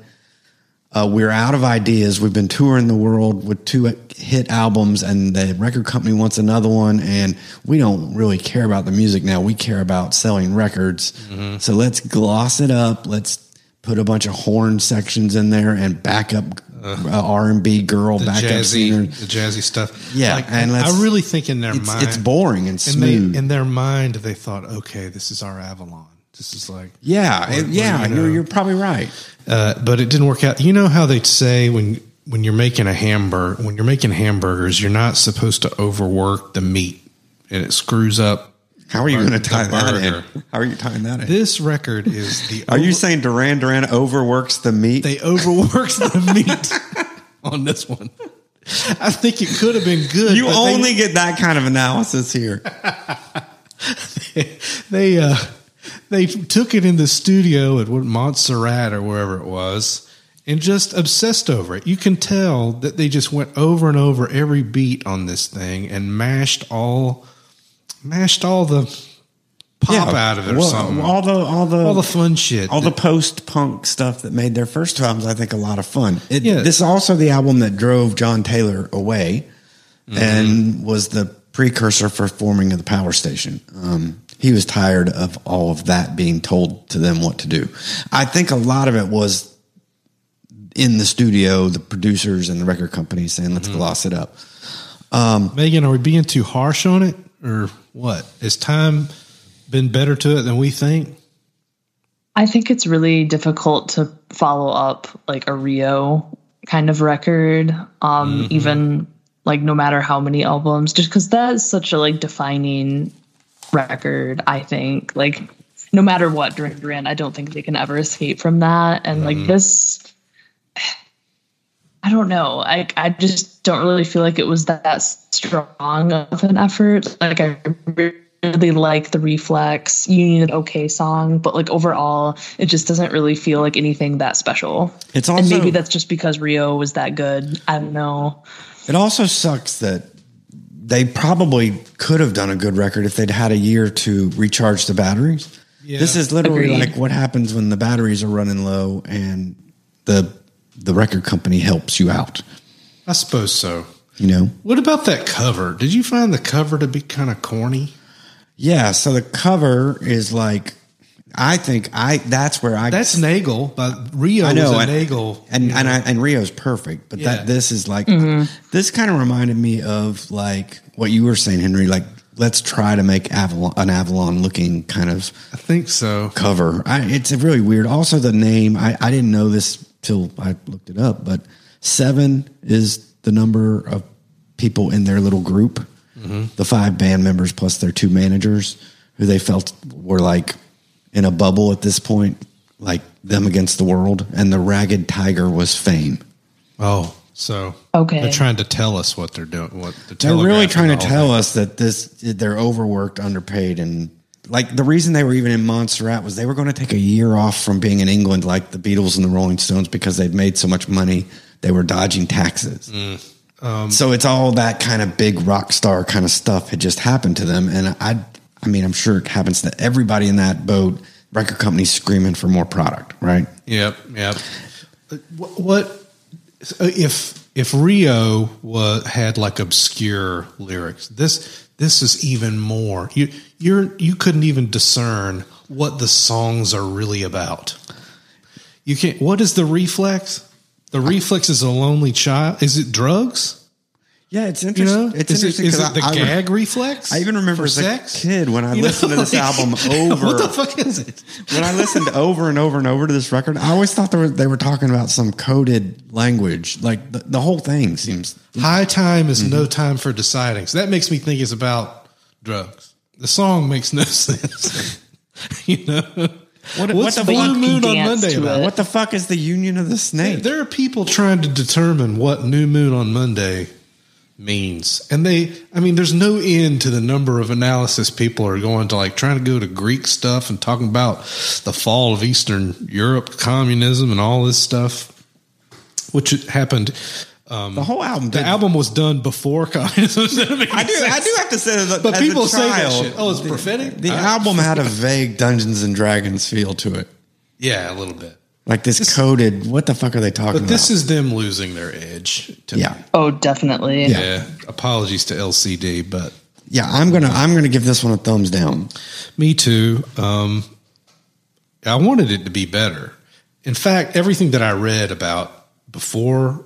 we're out of ideas. We've been touring the world with two hit albums, and the record company wants another one, and we don't really care about the music now. We care about selling records. Mm-hmm. So let's gloss it up. Let's put a bunch of horn sections in there and back up R&B girl, back up singer. The jazzy stuff. Yeah. And I really think in their mind... It's boring and smooth. In their mind, they thought, okay, this is our Avalon. This is like... Yeah, you're probably right. But it didn't work out. You know how they'd say when you're making hamburgers, you're not supposed to overwork the meat, and it screws up. How are you going to tie that in? How are you tying that in? This record is the... Are you saying Duran Duran overworks the meat? They overworks the meat on this one. I think it could have been good. You only get that kind of analysis here. They took it in the studio at Montserrat or wherever it was and just obsessed over it. You can tell that they just went over and over every beat on this thing and mashed all the pop out of it or something. All the fun shit. All the post-punk stuff that made their first albums, I think, a lot of fun. This is also the album that drove John Taylor away and was the precursor for forming of the Power Station. He was tired of all of that being told to them what to do. I think a lot of it was in the studio, the producers and the record company saying, let's gloss it up. Megan, are we being too harsh on it or what? Has time been better to it than we think? I think it's really difficult to follow up like a Rio kind of record. Even like no matter how many albums, just because that is such a like defining record, I think, like no matter what, Duran Duran, I don't think they can ever escape from that. And like this, I don't know. I just don't really feel like it was that strong of an effort. Like I really like the Reflex, Union of the OK song, but like overall, it just doesn't really feel like anything that special. It's also, and maybe that's just because Rio was that good. I don't know. It also sucks that they probably could have done a good record if they'd had a year to recharge the batteries. Yeah. This is literally like what happens when the batteries are running low and the record company helps you out. I suppose so. You know, what about that cover? Did you find the cover to be kind of corny? Yeah. So the cover is like, that's Nagel, but Rio is a Nagel, and Rio's perfect. But this is like this kind of reminded me of like what you were saying, Henry. Like let's try to make an Avalon looking kind of. I think so. Cover. It's really weird. Also, the name I didn't know this till I looked it up, but 7 is the number of people in their little group, the 5 band members plus their 2 managers, who they felt were like in a bubble at this point, like them against the world, and the ragged tiger was fame. Oh, so okay. They're trying to tell us what they're doing. They're really trying to tell us that they're overworked, underpaid, and like the reason they were even in Montserrat was they were going to take a year off from being in England, like the Beatles and the Rolling Stones, because they'd made so much money. They were dodging taxes. So it's all that kind of big rock star kind of stuff had just happened to them. And I mean, I'm sure it happens to everybody in that boat. Record companies screaming for more product, right? Yep. What if Rio had like obscure lyrics? This is even more. You couldn't even discern what the songs are really about. You can't. What is the reflex? The reflex is a lonely child. Is it drugs? Yeah, it's interesting. You know? Is it the gag reflex? I even remember as a kid when I listened to this album over. What the fuck is it? When I listened over and over and over to this record, I always thought they were talking about some coded language. Like the whole thing seems high time is no time for deciding. So that makes me think it's about drugs. The song makes no sense. You know. What's the Blue Moon on Monday about? What the fuck is the Union of the Snake? There are people trying to determine what New Moon on Monday means. And there's no end to the number of analysis people are going to, like trying to go to Greek stuff and talking about the fall of Eastern Europe, communism, and all this stuff, which happened. The whole album. The album was done before communism. I do have to say that. But people say that shit. Oh, it's prophetic. The album had a vague Dungeons and Dragons feel to it. Yeah, a little bit. Like this coded. What the fuck are they talking about? But this is them losing their edge. Yeah. Oh, definitely. Yeah. Apologies to LCD, but yeah, I'm gonna give this one a thumbs down. Me too. I wanted it to be better. In fact, everything that I read about before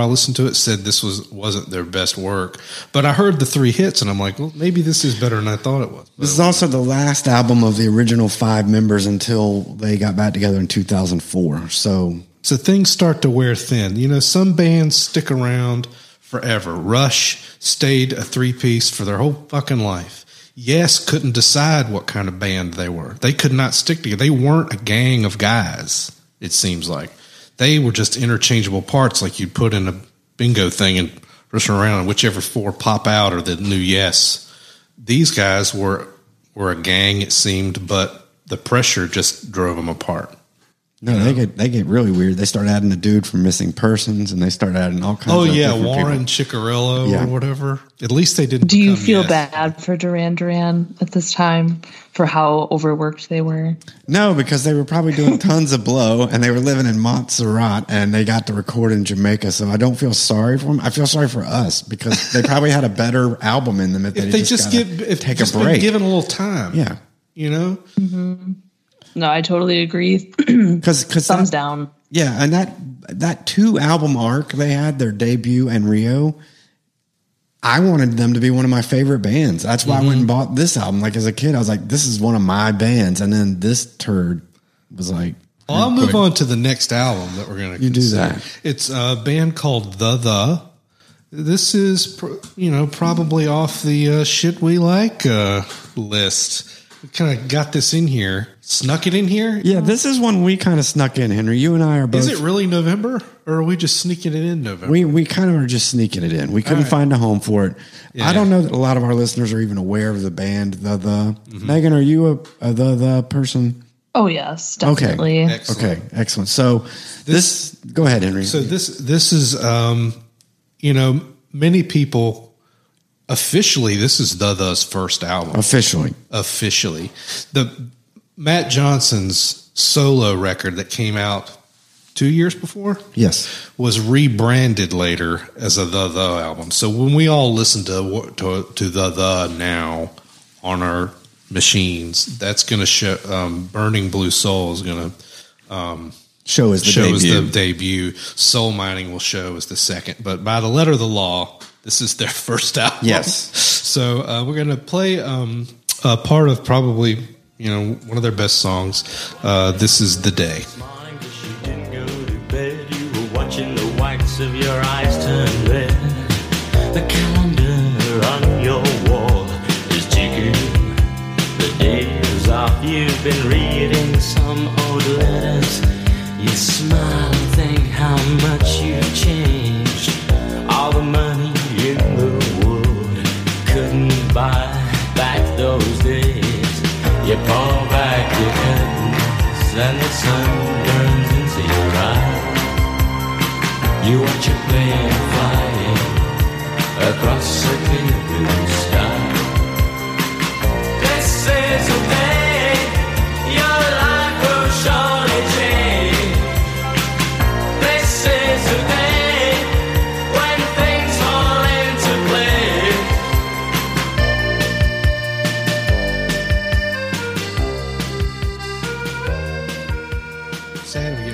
I listened to it, said this wasn't their best work. But I heard the three hits, and I'm like, well, maybe this is better than I thought it was. This is also the last album of the original five members until they got back together in 2004. So things start to wear thin. You know, some bands stick around forever. Rush stayed a three-piece for their whole fucking life. Yes couldn't decide what kind of band they were. They could not stick together. They weren't a gang of guys, it seems like. They were just interchangeable parts, like you'd put in a bingo thing and rush around, and whichever four pop out are the new Yes. These guys were a gang, it seemed, but the pressure just drove them apart. No, you know? they get really weird. They start adding a dude from Missing Persons, and they start adding all kinds. Warren Chicarello or whatever. At least they didn't. Do you feel bad for Duran Duran at this time? For how overworked they were? No, because they were probably doing tons of blow, and they were living in Montserrat, and they got to record in Jamaica. So I don't feel sorry for them. I feel sorry for us because they probably had a better album in them if they just take a break, given a little time. Yeah, you know. Mm-hmm. No, I totally agree. Because thumbs down. Yeah, and that two album arc they had, their debut and Rio. I wanted them to be one of my favorite bands. That's why I went and bought this album. Like as a kid, I was like, this is one of my bands. And then this turd was like, well, I'll move on to the next album that we're going to consider. Do that. It's a band called The. This is, probably off the shit we like list. We kind of got this in here. Snuck it in here? Yeah, this is one we kind of snuck in, Henry. You and I are both... Is it really November? Or are we just sneaking it in November? We kind of are just sneaking it in. We couldn't find a home for it. Yeah. I don't know that a lot of our listeners are even aware of the band, The. Mm-hmm. Megan, are you a The person? Oh, yes, definitely. Okay, excellent. So this go ahead, Henry. So this is, many people... Officially, this is The's first album. Officially. The Matt Johnson's solo record that came out 2 years before? Yes. Was rebranded later as a The album. So when we all listen to The now on our machines, that's going to show Burning Blue Soul is going to... show as the debut. Soul Mining will show as the second. But by the letter of the law... This is their first album. Yes. So we're going to play a part of probably, one of their best songs. This is The Day. This morning, cause you didn't go to bed. You were watching the whites of your eyes turn red. The calendar on your wall is ticking. The day is off. You've been reading some old letters. You smile and think how much you've changed. All the money in the world couldn't buy back those days.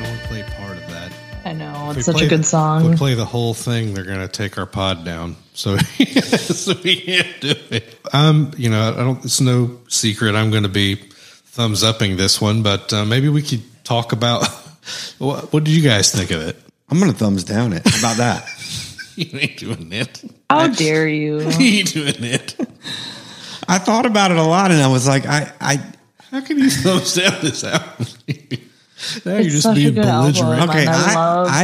only play part of that. I know, it's such a good song. If we play the whole thing, they're going to take our pod down. So, so we can't do it. You know, I don't. It's no secret I'm going to be thumbs-upping this one, but maybe we could talk about what did you guys think of it? I'm going to thumbs down it. How about that? You ain't doing it. How dare you? You ain't doing it. I thought about it a lot, and I was like, how can you thumbs down this album? Now it's you're just such being a good belligerent. Album. Okay,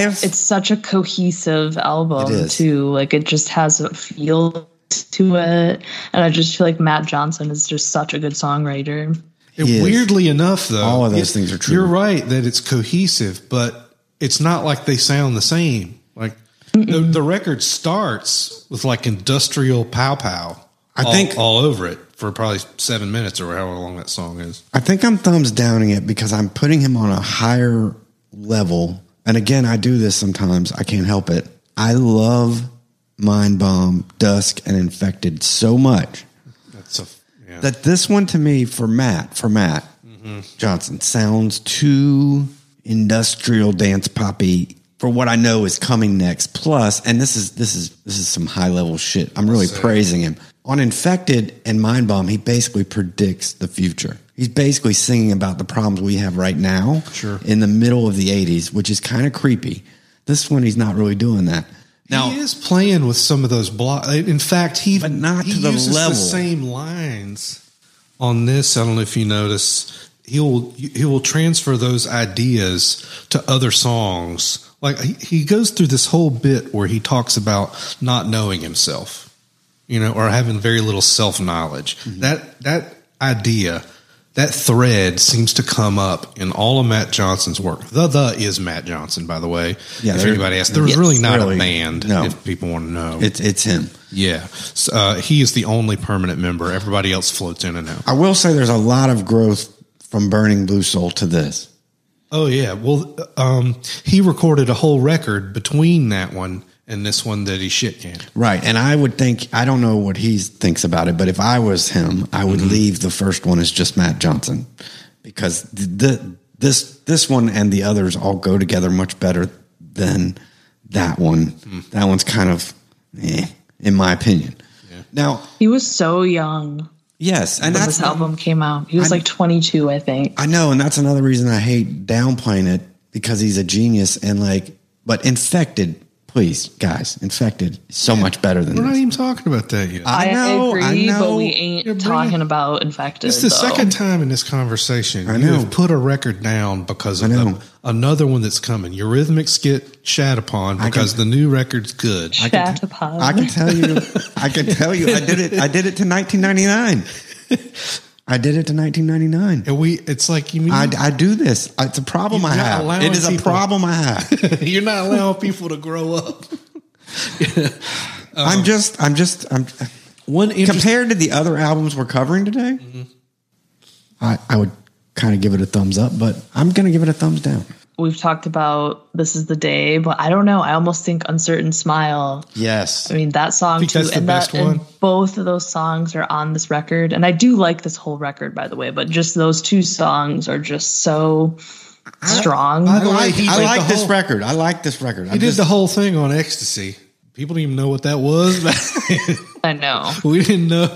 it's such a cohesive album too. Like it just has a feel to it, and I just feel like Matt Johnson is just such a good songwriter. Weirdly enough, though, all of those things are true. You're right that it's cohesive, but it's not like they sound the same. Like the record starts with like industrial pow pow. I think all over it for probably 7 minutes or however long that song is. I think I'm thumbs downing it because I'm putting him on a higher level. And again, I do this sometimes. I can't help it. I love Mind Bomb, Dusk, and Infected so much. That this one to me for Matt Johnson sounds too industrial dance poppy for what I know is coming next. Plus, and this is some high level shit. I'm really praising him. On Infected and Mind Bomb, he basically predicts the future. He's basically singing about the problems we have right now in the middle of the 80s, which is kind of creepy. This one, he's not really doing that. Now, he is playing with some of those blocks. In fact, he uses the same lines on this. I don't know if you notice. He will transfer those ideas to other songs. Like he goes through this whole bit where he talks about not knowing himself. You know, or having very little self-knowledge. Mm-hmm. That idea, that thread seems to come up in all of Matt Johnson's work. The is Matt Johnson, by the way. Yeah, if anybody asks, there's really not a band. No. If people want to know, it's him. Yeah, so, he is the only permanent member. Everybody else floats in and out. I will say there's a lot of growth from Burning Blue Soul to this. Oh yeah, well, he recorded a whole record between that one. And this one that he shit canned. Right. And I would think, I don't know what he thinks about it, but if I was him, I would leave the first one as just Matt Johnson because this one and the others all go together much better than that one. Mm. That one's kind of, in my opinion. Yeah. Now, he was so young. Yes. And when this album came out, he was 22, I think. I know. And that's another reason I hate downplaying it because he's a genius and but Infected. Please, guys, Infected is so much better than this. We're not even talking about that yet. I agree, but we ain't talking about Infected. It's the second time in this conversation you have put a record down because of another one that's coming. Eurythmics get shat upon because the new record's good. Shat upon. I can tell you, I did it to 1999. I did it to 1999. And it's like, you mean... I do this. It's a problem I have. It is a problem I have. You're not allowing people to grow up. Compared to the other albums we're covering today, I would kind of give it a thumbs up, but I'm going to give it a thumbs down. We've talked about This Is The Day, but I don't know. I almost think Uncertain Smile. Yes. I mean, that song, too. That's the best one. And both of those songs are on this record. And I do like this whole record, by the way, but just those two songs are just so strong. I like this record. I like this record. He did the whole thing on Ecstasy. People didn't even know what that was. I know. We didn't know.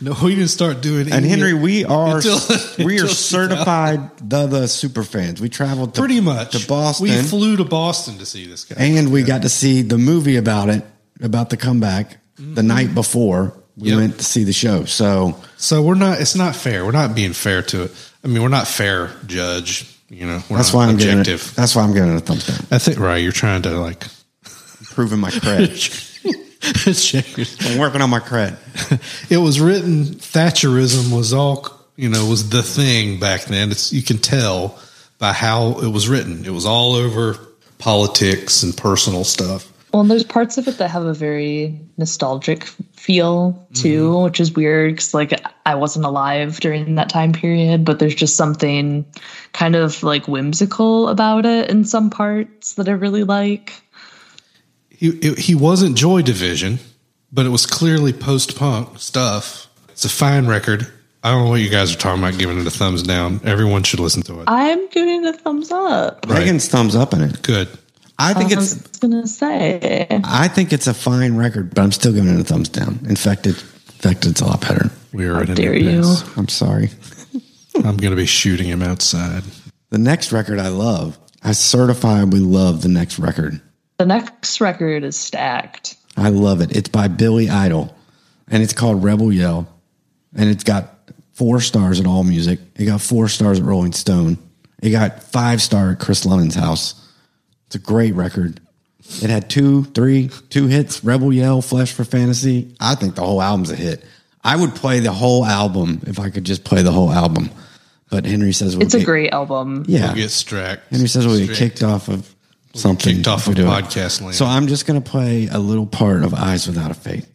No, we didn't start doing it. And Henry, we are certified the super fans. We traveled to Boston. We flew to Boston to see this guy. And we got to see the movie about it, about the comeback, the night before we went to see the show. So we're not, it's not fair. We're not being fair to it. I mean, we're not fair judge, you know. That's why I'm objective. That's why I'm giving it a thumbs down. I think, right, you're trying to proving my cred. I'm working on my cred. It was written, Thatcherism was all, was the thing back then. You can tell by how it was written. It was all over politics and personal stuff. Well, and there's parts of it that have a very nostalgic feel too, which is weird because I wasn't alive during that time period, but there's just something kind of whimsical about it in some parts that I really like. He wasn't Joy Division, but it was clearly post-punk stuff. It's a fine record. I don't know what you guys are talking about giving it a thumbs down. Everyone should listen to it. I'm giving it a thumbs up. Right. Megan's thumbs up in it. Good. I think it's going to say. I think it's a fine record, but I'm still giving it a thumbs down. Infected's a lot better. We are in dare you. I'm sorry. I'm going to be shooting him outside. The next record I love. I certifiably love the next record. The next record is stacked. I love it. It's by Billy Idol, and it's called Rebel Yell, and it's got 4 stars at AllMusic. It got 4 stars at Rolling Stone. It got 5-star at Chris Lennon's house. It's a great record. It had two hits, Rebel Yell, Flesh for Fantasy. I think the whole album's a hit. I would play the whole album if I could just play the whole album. But Henry says... It's a great album. Yeah. We'll get strapped. Henry says we'll get kicked off of something. We'll kicked off of podcast land. So I'm just going to play a little part of Eyes Without a Fate.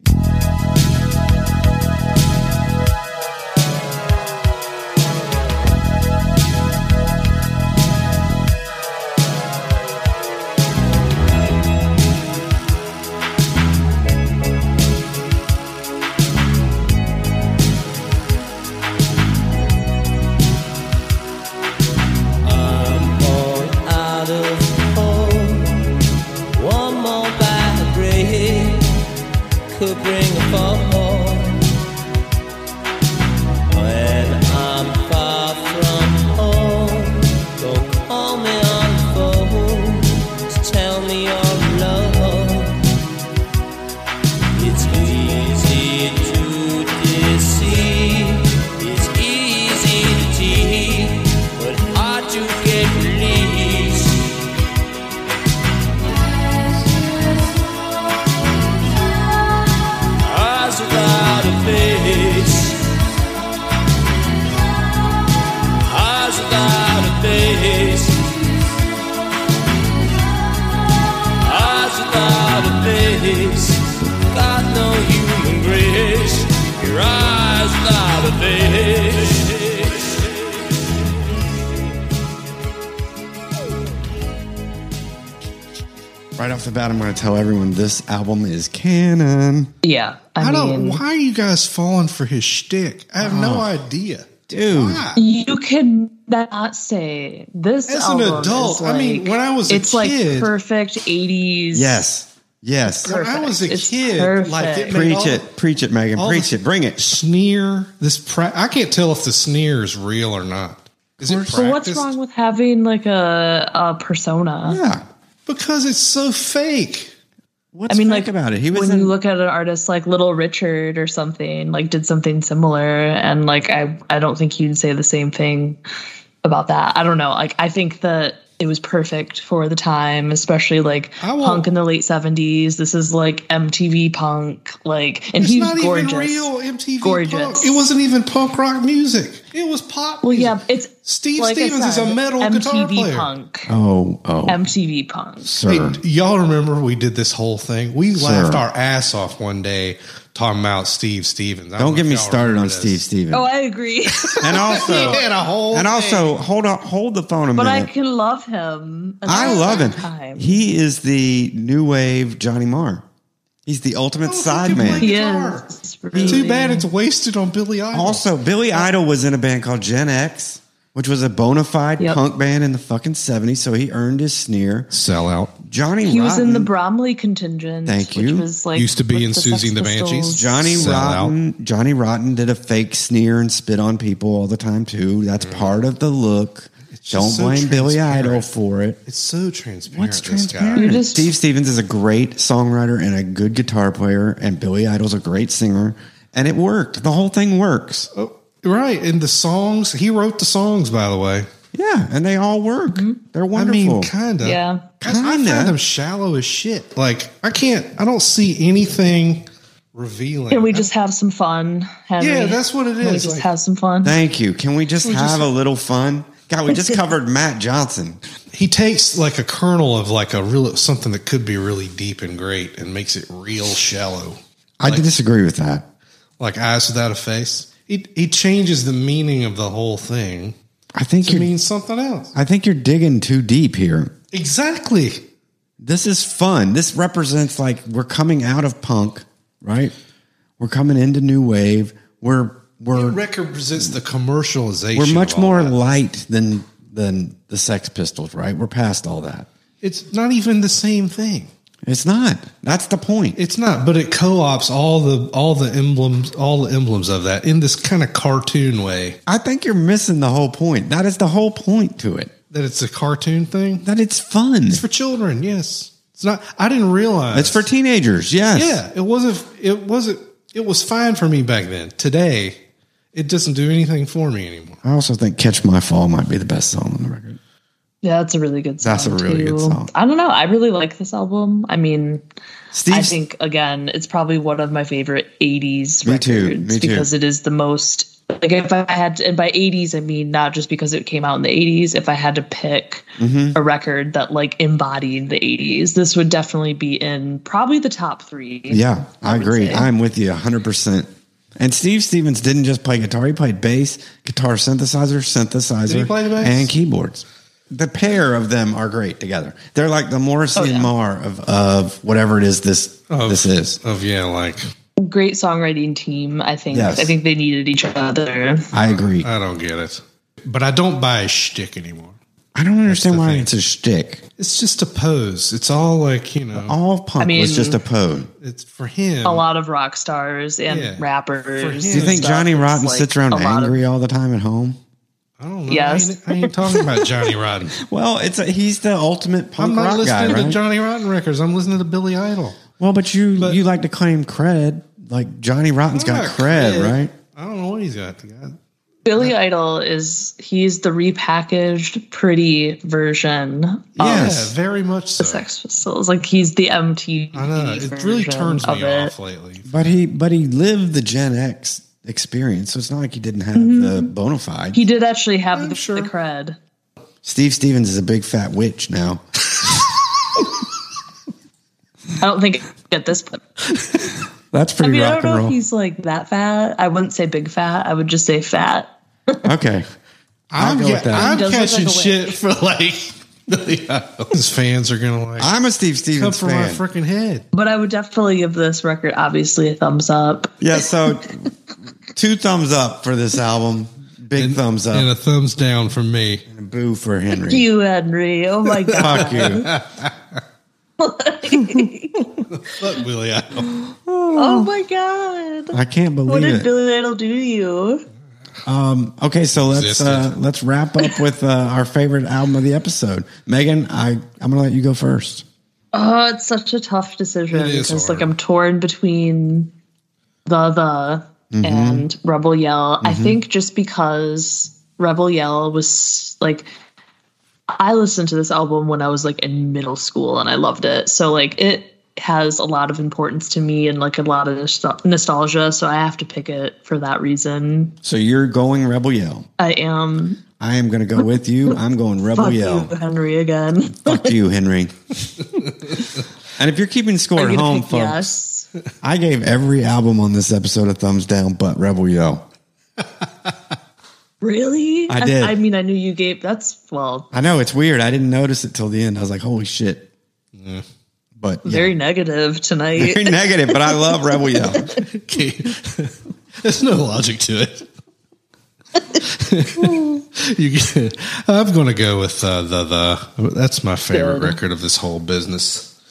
Right off the bat, I'm going to tell everyone this album is canon. Yeah. I mean, why are you guys falling for his shtick? I have no idea. Dude. Why? You cannot say this as album an adult. Is like, I mean, when I was a kid. It's like perfect 80s. Yes. When I was a kid. Like, it preach it, Megan. Preach it. Bring it. Sneer. I can't tell if the sneer is real or not. Is it practiced? So what's wrong with having like a persona? Yeah. Because it's so fake. What's fake about it? He was you look at an artist like Little Richard or something, like did something similar, and like I don't think you'd say the same thing about that. I don't know. Like I think that it was perfect for the time, especially like punk in the late '70s. This is like MTV punk, like and he's gorgeous. Even real MTV gorgeous. Punk. It wasn't even punk rock music. It was pop. Well, yeah, it's Steve Stevens is a metal guitar player. MTV punk. Oh, MTV punk. Sir. Hey, y'all remember we did this whole thing? We laughed our ass off one day talking about Steve Stevens. Don't get me started on Steve Stevens. Oh, I agree. And also, hold the phone a minute. But I can love him. I love him. He is the new wave Johnny Marr. He's the ultimate side man. He is. Really. Too bad it's wasted on Billy Idol. Also, Billy Idol was in a band called Gen X, which was a bona fide punk band in the fucking 70s, so he earned his sneer. Sellout. Johnny Rotten. He was in the Bromley contingent. Thank you. Which was like used to be in Susie and the Banshees. Johnny Rotten did a fake sneer and spit on people all the time, too. That's part of the look. Don't blame Billy Idol for it. It's so transparent. What's transparent? This guy. Steve Stevens is a great songwriter and a good guitar player, and Billy Idol's a great singer, and it worked. The whole thing works. Oh, right, and the songs, he wrote the songs, by the way. Yeah, and they all work. Mm-hmm. They're wonderful. I mean, kind of. Yeah. I find them shallow as shit. Like, I don't see anything revealing. Can we just have some fun, Henry? Yeah, that's what it is. Can we just have some fun? Thank you. Can we just have a little fun? God, we just covered Matt Johnson. He takes like a kernel of like a real something that could be really deep and great and makes it real shallow. I disagree with that. Like Eyes Without a Face. He changes the meaning of the whole thing. I think it means something else. I think you're digging too deep here. Exactly. This is fun. This represents like we're coming out of punk, right? We're coming into new wave. We're It represents the commercialization. We're much more light than the Sex Pistols, right? We're past all that. It's not even the same thing. It's not. That's the point. It's not, but it co-ops all the emblems of that in this kind of cartoon way. I think you're missing the whole point. That is the whole point to it. That it's a cartoon thing? That it's fun. It's for children, yes. It's not. I didn't realize. It's for teenagers, yes. Yeah, it was fine for me back then. Today, it doesn't do anything for me anymore. I also think Catch My Fall might be the best song on the record. Yeah, that's a really good song. That's a really good song. I don't know. I really like this album. I mean, I think, again, it's probably one of my favorite 80s records because it is the most... Like if I had to, and by 80s, I mean not just because it came out in the 80s. If I had to pick a record that like embodied the 80s, this would definitely be in probably the top three. Yeah, I agree. Say. I'm with you 100%. And Steve Stevens didn't just play guitar. He played bass, guitar synthesizer, and keyboards. The pair of them are great together. They're like the Morrissey and Marr of whatever it is this is. Great songwriting team, I think. Yes. I think they needed each other. I agree. I don't get it. But I don't buy a shtick anymore. I don't understand why it's a shtick. It's just a pose. It's all like, you know. All punk was just a pose. It's for him. A lot of rock stars and rappers. Do you think Johnny Rotten sits around angry all the time at home? I don't know. Yes. I ain't talking about Johnny Rotten. Well, he's the ultimate punk rock guy, I'm not listening to Johnny Rotten records. I'm listening to Billy Idol. Well, but you like to claim cred. Like Johnny Rotten's got cred, right? I don't know what he's got. Billy Idol he's the repackaged, pretty version. Yeah, very much so. The Sex Pistols, like he's the MTV. I know it really turns me off lately. But he lived the Gen X experience, so it's not like he didn't have the bona fide. He did actually have the cred. Steve Stevens is a big fat witch now. I don't think at this point. That's pretty rock and roll. I don't know if he's like that fat. I wouldn't say big fat. I would just say fat. Okay. I'm catching shit for like his fans are going to like. I'm a Steve Stevens fan. Come from my freaking head. But I would definitely give this record obviously a thumbs up. Yeah, so 2 thumbs up for this album. Big thumbs up. And a thumbs down for me. And a boo for Henry. Fuck you, Henry. Oh my God. Fuck you. Fuck Billy Idol. Oh my God! I can't believe it. What did Billy Idol do to you? Okay, so let's wrap up with our favorite album of the episode. Megan, I'm gonna let you go first. Oh, it's such a tough decision because I'm torn between the and Rebel Yell. I think just because Rebel Yell was like. I listened to this album when I was like in middle school and I loved it. So like it has a lot of importance to me and like a lot of nostalgia. So I have to pick it for that reason. So you're going Rebel Yell. I am. I am going to go with you. I'm going Rebel Fuck Yell. You, Henry again. Fuck you, Henry. And if you're keeping score at home, folks, yes. I gave every album on this episode a thumbs down, but Rebel Yell. Really? I did. I mean, I knew you gave... I know, it's weird. I didn't notice it till the end. I was like, holy shit. Yeah. But yeah. Very negative tonight. Very negative, but I love Rebel Yell. Okay. There's no logic to it. I'm going to go with the. That's my favorite record of this whole business.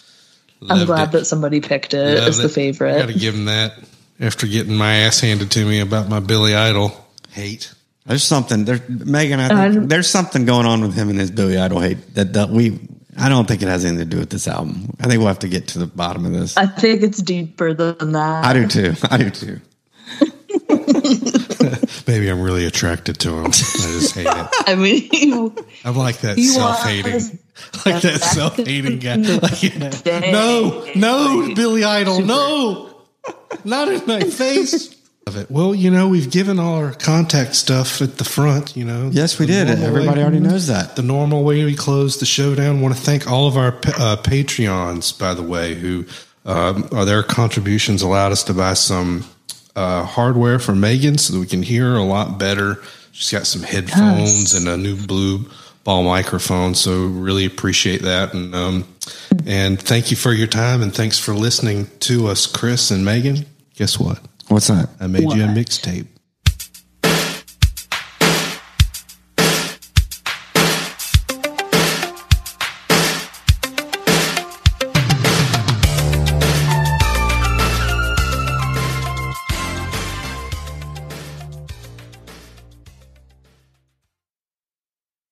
I'm glad that somebody picked it as the favorite. I got to give him that after getting my ass handed to me about my Billy Idol hate. There's something there, Megan. I think there's something going on with him and his Billy Idol hate that I don't think it has anything to do with this album. I think we'll have to get to the bottom of this. I think it's deeper than that. I do too. Maybe I'm really attracted to him. I just hate it. I mean, I'm like that self-hating, like that self-hating guy. Like, no, Billy Idol, no, not in my face. Of it. Well, you know, we've given all our contact stuff at the front, you know. Yes, we did. Everybody already knows that. The normal way we close the show down. I want to thank all of our Patreons, by the way, who their contributions allowed us to buy some hardware for Megan so that we can hear her a lot better. She's got some headphones and a new blue ball microphone, so really appreciate that. And thank you for your time, and thanks for listening to us, Chris and Megan. Guess what? What's that? I made you a mixtape.